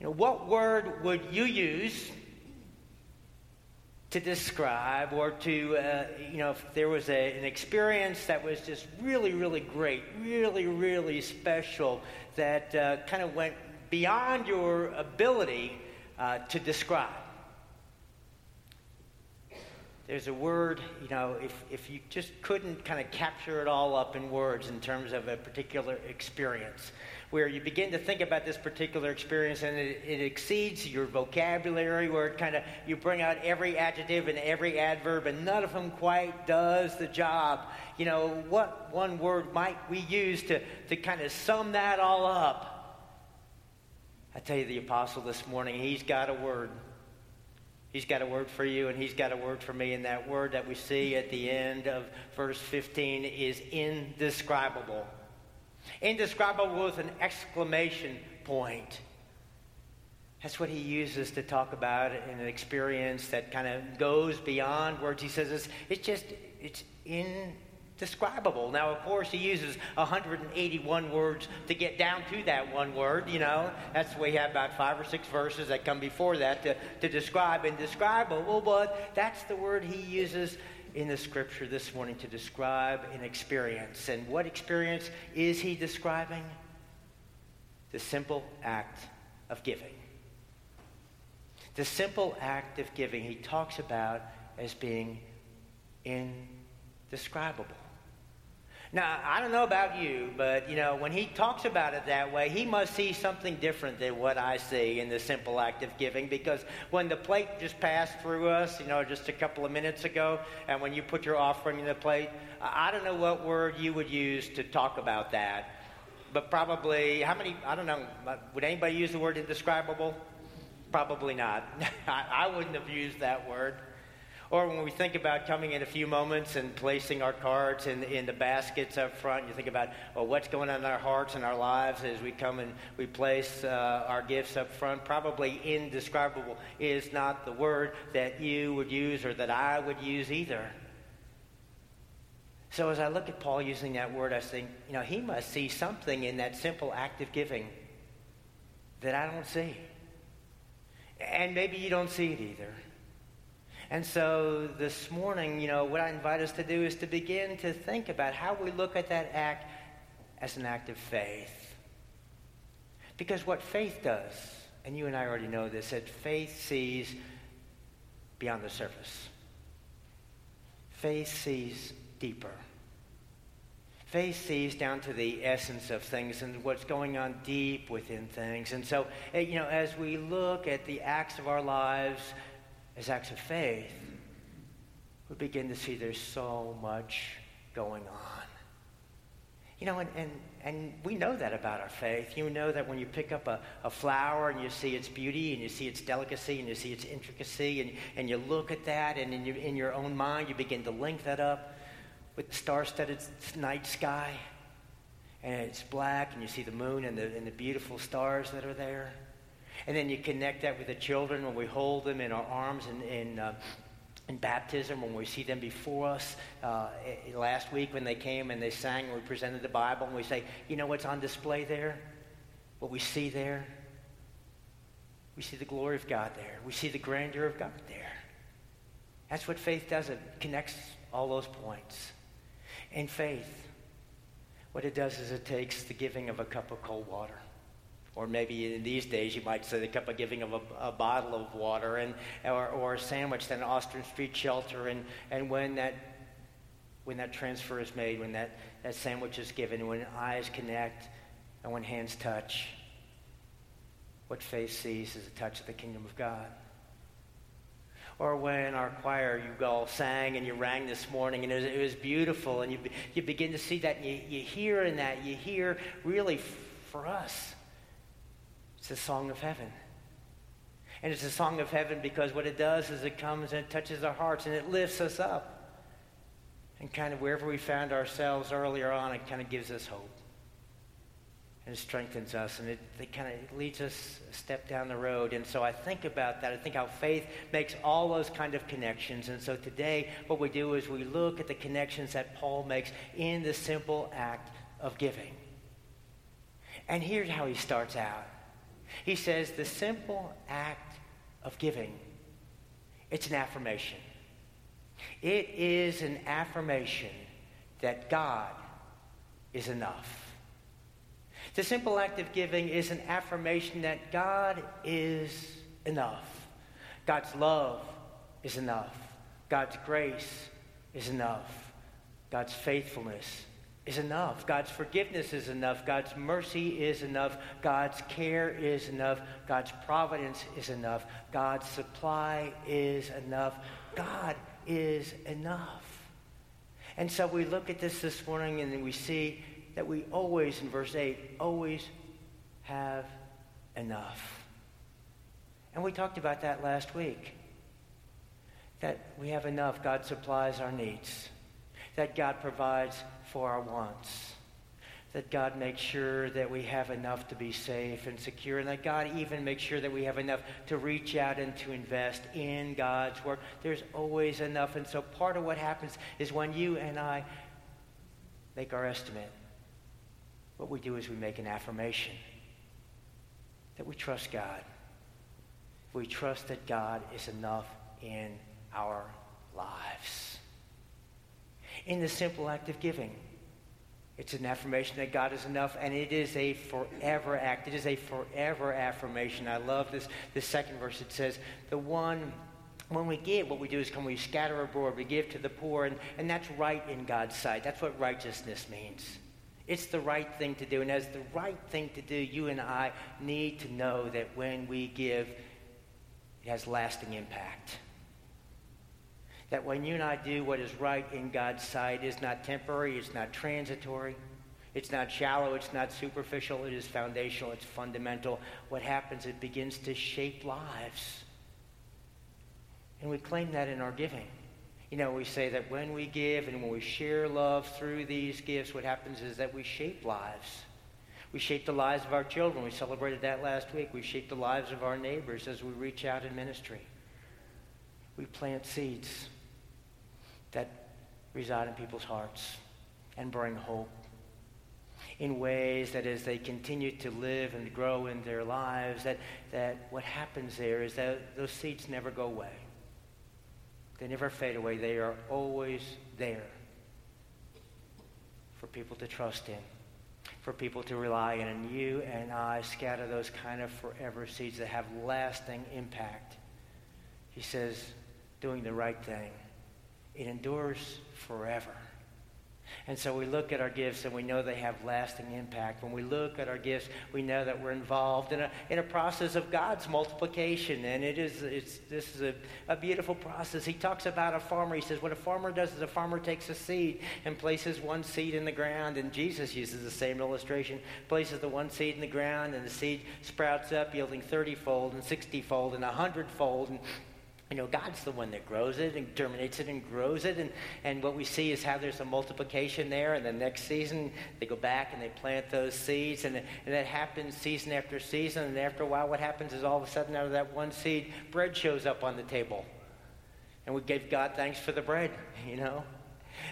You know, what word would you use to describe or to, if there was an experience that was just really, really great, really, really special, that kind of went beyond your ability to describe? There's a word, if you just couldn't kind of capture it all up in words in terms of a particular experience, where you begin to think about this particular experience and it exceeds your vocabulary, where it kind of, you bring out every adjective and every adverb and none of them quite does the job. You know, what one word might we use to kind of sum that all up? I tell you, the apostle this morning, he's got a word. He's got a word for you, and he's got a word for me. And that word that we see at the end of verse 15 is indescribable. Indescribable with an exclamation point. That's what he uses to talk about in an experience that kind of goes beyond words. He says it's indescribable. Now, of course, he uses 181 words to get down to that one word, That's why we have about 5 or 6 verses that come before that to describe indescribable. But that's the word he uses in the scripture this morning to describe an experience. And what experience is he describing? The simple act of giving. The simple act of giving he talks about as being indescribable. Now, I don't know about you, but, when he talks about it that way, he must see something different than what I see in the simple act of giving, because when the plate just passed through us, just a couple of minutes ago, and when you put your offering in the plate, I don't know what word you would use to talk about that, but probably, I don't know, would anybody use the word indescribable? Probably not. I wouldn't have used that word. Or when we think about coming in a few moments and placing our cards in the baskets up front, you think about, what's going on in our hearts and our lives as we come and we place our gifts up front. Probably indescribable is not the word that you would use or that I would use either. So as I look at Paul using that word, I think, he must see something in that simple act of giving that I don't see. And maybe you don't see it either. And so this morning, what I invite us to do is to begin to think about how we look at that act as an act of faith. Because what faith does, and you and I already know this, that faith sees beyond the surface. Faith sees deeper. Faith sees down to the essence of things and what's going on deep within things. And so, as we look at the acts of our lives as acts of faith, we begin to see there's so much going on. And we know that about our faith. You know that when you pick up a flower and you see its beauty and you see its delicacy and you see its intricacy and you look at that and in your own mind you begin to link that up with the star-studded night sky and it's black and you see the moon and the beautiful stars that are there. And then you connect that with the children when we hold them in our arms in baptism, when we see them before us. Last week when they came and they sang and we presented the Bible and we say, what's on display there? What we see there? We see the glory of God there. We see the grandeur of God there. That's what faith does. It connects all those points. And faith, what it does is it takes the giving of a cup of cold water. Or maybe in these days you might say the cup of giving of a bottle of water or a sandwich at an Austin Street shelter. And when that transfer is made, when that sandwich is given, when eyes connect and when hands touch, what faith sees is a touch of the kingdom of God. Or when our choir, you all sang and you rang this morning, and it was beautiful, and you begin to see that, and you hear really for us, it's a song of heaven. And it's a song of heaven because what it does is it comes and it touches our hearts and it lifts us up. And kind of wherever we found ourselves earlier on, it kind of gives us hope. And it strengthens us and it kind of leads us a step down the road. And so I think about that. I think how faith makes all those kind of connections. And so today what we do is we look at the connections that Paul makes in the simple act of giving. And here's how he starts out. He says the simple act of giving, it's an affirmation. It is an affirmation that God is enough. The simple act of giving is an affirmation that God is enough. God's love is enough. God's grace is enough. God's faithfulness is enough. God's forgiveness is enough. God's mercy is enough. God's care is enough. God's providence is enough. God's supply is enough. God is enough. And so we look at this morning and we see that we always, in verse 8, always have enough. And we talked about that last week, that we have enough. God supplies our needs, that God provides for our wants, that God makes sure that we have enough to be safe and secure, and that God even makes sure that we have enough to reach out and to invest in God's work. There's always enough. And so part of what happens is when you and I make our estimate, what we do is we make an affirmation that we trust God. We trust that God is enough in our lives. In the simple act of giving, it's an affirmation that God is enough, and it is a forever act. It is a forever affirmation. I love this second verse. It says, when we give, what we do is we scatter abroad, we give to the poor, and that's right in God's sight. That's what righteousness means. It's the right thing to do, and as the right thing to do, you and I need to know that when we give, it has lasting impact. That when you and I do what is right in God's sight, it's not temporary, it's not transitory, it's not shallow, it's not superficial, it is foundational, it's fundamental. What happens, it begins to shape lives. And we claim that in our giving. You know, we say that when we give and when we share love through these gifts, what happens is that we shape lives. We shape the lives of our children. We celebrated that last week. We shape the lives of our neighbors as we reach out in ministry. We plant seeds that reside in people's hearts and bring hope in ways that as they continue to live and grow in their lives, that what happens there is that those seeds never go away. They never fade away. They are always there for people to trust in, for people to rely in. And you and I scatter those kind of forever seeds that have lasting impact. He says, doing the right thing, it endures forever. And so we look at our gifts and we know they have lasting impact. When we look at our gifts, we know that we're involved in a process of God's multiplication. And this is a beautiful process. He talks about a farmer. He says what a farmer does is a farmer takes a seed and places one seed in the ground. And Jesus uses the same illustration, places the one seed in the ground, and the seed sprouts up, yielding 30-fold and 60-fold and 100-fold. And you know, God's the one that grows it and germinates it and grows it. And what we see is how there's a multiplication there. And the next season, they go back and they plant those seeds. And that happens season after season. And after a while, what happens is all of a sudden out of that one seed, bread shows up on the table. And we give God thanks for the bread, you know.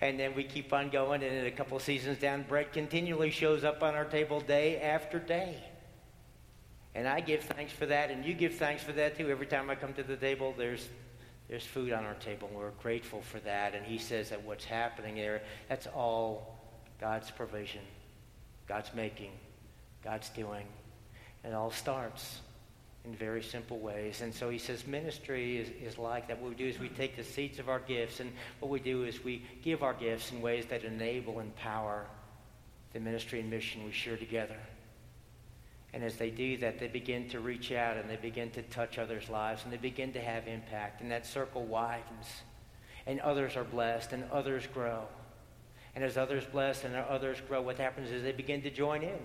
And then we keep on going. And in a couple seasons down, bread continually shows up on our table day after day. And I give thanks for that, and you give thanks for that too. Every time I come to the table, there's food on our table, and we're grateful for that. And he says that what's happening there, that's all God's provision, God's making, God's doing. It all starts in very simple ways. And so he says ministry is like that. What we do is we take the seeds of our gifts, and what we do is we give our gifts in ways that enable and power the ministry and mission we share together. And as they do that, they begin to reach out and they begin to touch others' lives and they begin to have impact. And that circle widens. And others are blessed and others grow. And as others bless and others grow, what happens is they begin to join in.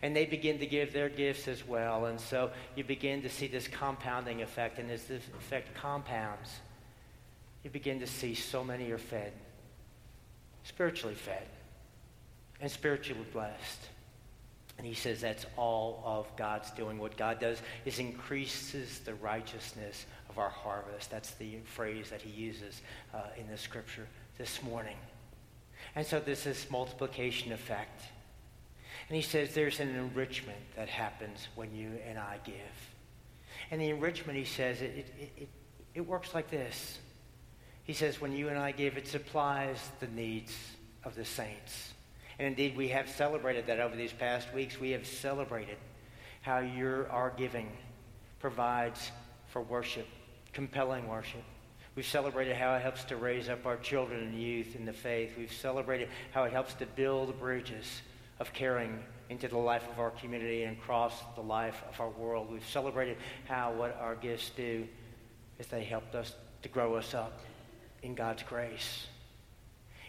And they begin to give their gifts as well. And so you begin to see this compounding effect. And as this effect compounds, you begin to see so many are fed, spiritually fed, and spiritually blessed. And he says that's all of God's doing. What God does is increases the righteousness of our harvest. That's the phrase that he uses in the scripture this morning. And so this is multiplication effect. And he says there's an enrichment that happens when you and I give. And the enrichment, he says, it works like this. He says when you and I give, it supplies the needs of the saints. And indeed, we have celebrated that over these past weeks. We have celebrated how our giving provides for worship, compelling worship. We've celebrated how it helps to raise up our children and youth in the faith. We've celebrated how it helps to build bridges of caring into the life of our community and across the life of our world. We've celebrated how what our gifts do is they helped us to grow us up in God's grace.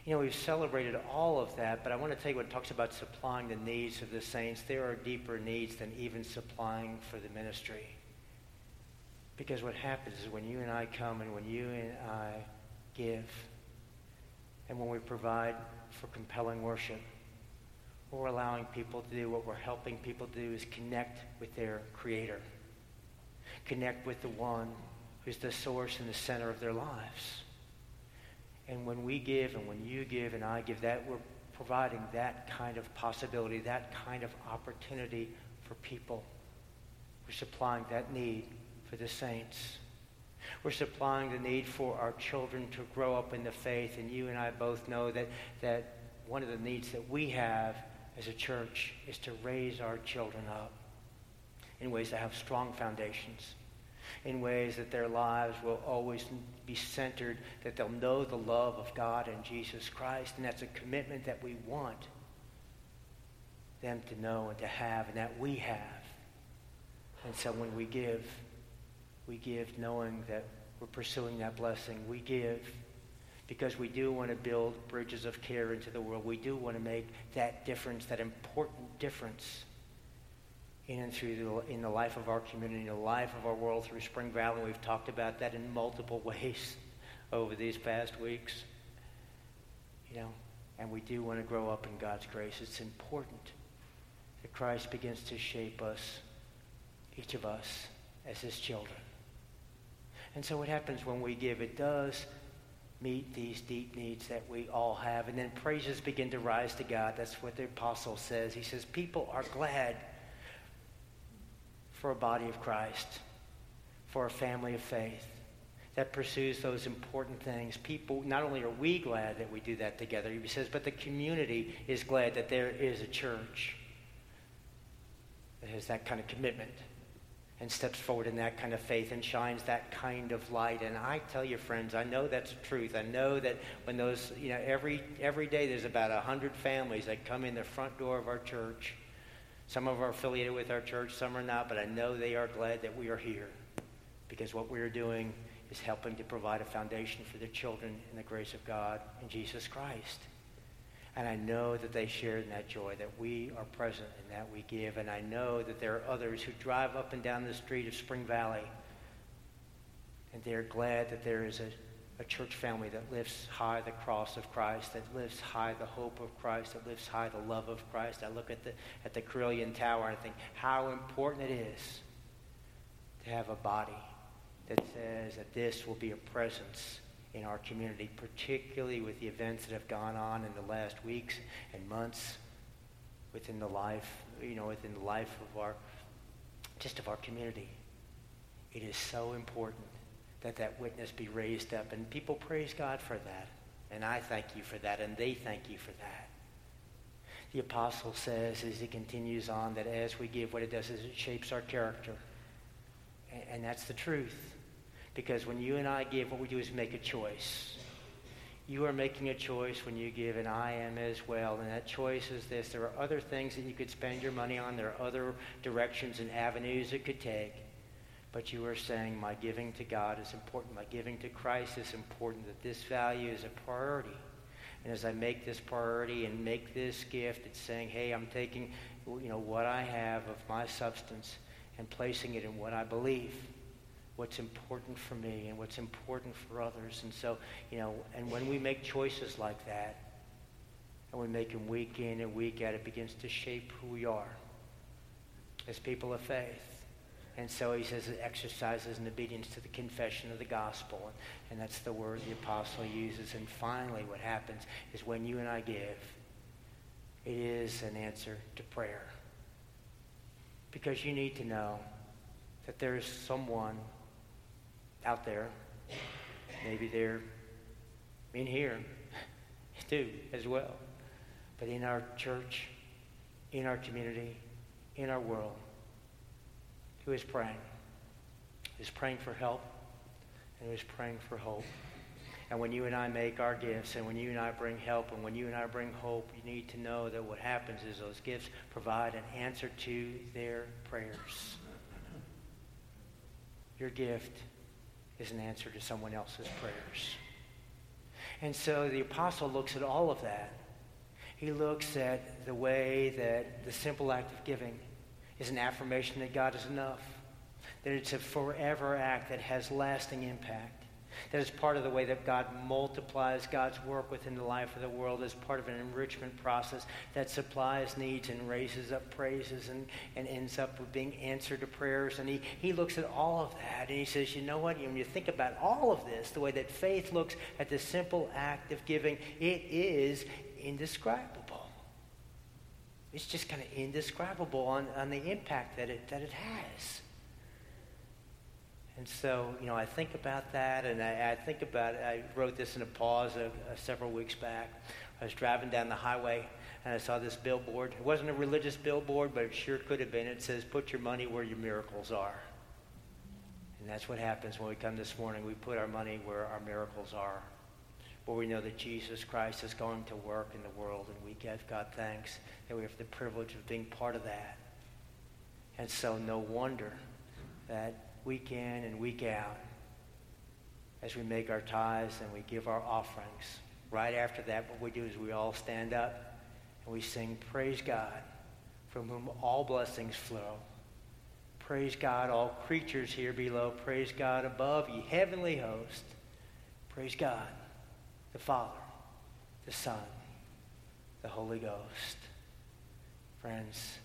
You know, we've celebrated all of that, but I want to tell you when it talks about supplying the needs of the saints, there are deeper needs than even supplying for the ministry. Because what happens is when you and I come and when you and I give, and when we provide for compelling worship, what we're allowing people to do, what we're helping people to do is connect with their Creator. Connect with the one who's the source and the center of their lives. And when we give and when you give and I give, that we're providing that kind of possibility, that kind of opportunity for people. We're supplying that need for the saints. We're supplying the need for our children to grow up in the faith. And you and I both know that one of the needs that we have as a church is to raise our children up in ways that have strong foundations, in ways that their lives will always be centered, that they'll know the love of God and Jesus Christ. And that's a commitment that we want them to know and to have and that we have. And so when we give knowing that we're pursuing that blessing. We give because we do want to build bridges of care into the world. We do want to make that difference, that important difference in the life of our community, in the life of our world through Spring Valley. We've talked about that in multiple ways over these past weeks. You know, and we do want to grow up in God's grace. It's important that Christ begins to shape us, each of us, as his children. And so what happens when we give, it does meet these deep needs that we all have. And then praises begin to rise to God. That's what the apostle says. He says, people are glad for a body of Christ, for a family of faith that pursues those important things. People, not only are we glad that we do that together, he says, but the community is glad that there is a church that has that kind of commitment and steps forward in that kind of faith and shines that kind of light. And I tell you, friends, I know that's the truth. I know that when those, you know, every day there's about 100 families that come in the front door of our church. Some of them are affiliated with our church, some are not, but I know they are glad that we are here because what we are doing is helping to provide a foundation for their children in the grace of God and Jesus Christ. And I know that they share in that joy, that we are present and that we give. And I know that there are others who drive up and down the street of Spring Valley and they're glad that there is a church family that lifts high the cross of Christ, that lifts high the hope of Christ, that lifts high the love of Christ. I look at the Carillion Tower and I think how important it is to have a body that says that this will be a presence in our community, particularly with the events that have gone on in the last weeks and months within the life of our community. It is so important that witness be raised up, and people praise God for that, and I thank you for that, and they thank you for that. The apostle says, as he continues on, that as we give, what it does is it shapes our character, and that's the truth, because when you and I give, what we do is make a choice. You are making a choice when you give, and I am as well, and that choice is this. There are other things that you could spend your money on. There are other directions and avenues it could take. But you are saying, my giving to God is important. My giving to Christ is important, that this value is a priority. And as I make this priority and make this gift, it's saying, hey, I'm taking, you know, what I have of my substance and placing it in what I believe, what's important for me and what's important for others. And so, you know, and when we make choices like that, and we make them week in and week out, it begins to shape who we are as people of faith. And so he says it exercises an obedience to the confession of the gospel. And that's the word the apostle uses. And finally what happens is when you and I give, It is an answer to prayer. Because you need to know that there is someone out there, maybe they're in here too as well, but in our church, in our community, in our world, who is praying for help, and who is praying for hope. And when you and I make our gifts, and when you and I bring help, and when you and I bring hope, you need to know that what happens is those gifts provide an answer to their prayers. Your gift is an answer to someone else's prayers. And so the apostle looks at all of that. He looks at the way that the simple act of giving is an affirmation that God is enough, that it's a forever act that has lasting impact. That is part of the way that God multiplies God's work within the life of the world as part of an enrichment process that supplies needs and raises up praises and ends up with being answered to prayers. And he looks at all of that, and he says, you know what? When you think about all of this, the way that faith looks at the simple act of giving, it is indescribable. It's just kind of indescribable on the impact that it has. And so, you know, I think about that, and I think about it. I wrote this in a pause several weeks back. I was driving down the highway, and I saw this billboard. It wasn't a religious billboard, but it sure could have been. It says, put your money where your miracles are. And that's what happens when we come this morning. We put our money where our miracles are, where we know that Jesus Christ is going to work in the world, and we give God thanks that we have the privilege of being part of that. And so no wonder that week in and week out, as we make our tithes and we give our offerings, right after that, what we do is we all stand up and we sing, praise God, from whom all blessings flow. Praise God, all creatures here below. Praise God above, ye heavenly host. Praise God, the Father, the Son, the Holy Ghost. Friends,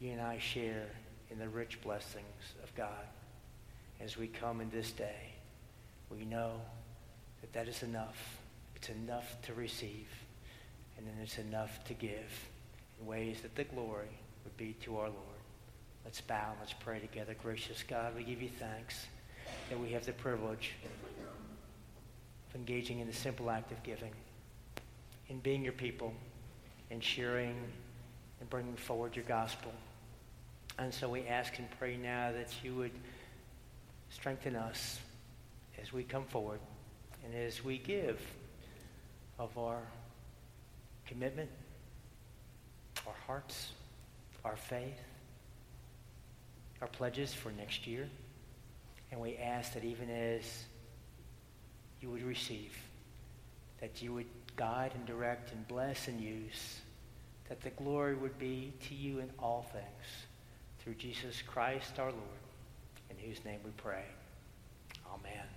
you and I share in the rich blessings of God. As we come in this day, we know that that is enough. It's enough to receive, and then it's enough to give in ways that the glory would be to our Lord. Let's bow and let's pray together. Gracious God, we give you thanks that we have the privilege of engaging in the simple act of giving, in being your people, in sharing and bringing forward your gospel. And so we ask and pray now that you would strengthen us as we come forward and as we give of our commitment, our hearts, our faith, our pledges for next year. And we ask that even as you would receive, that you would guide and direct and bless and use, that the glory would be to you in all things, through Jesus Christ our Lord, in whose name we pray. Amen.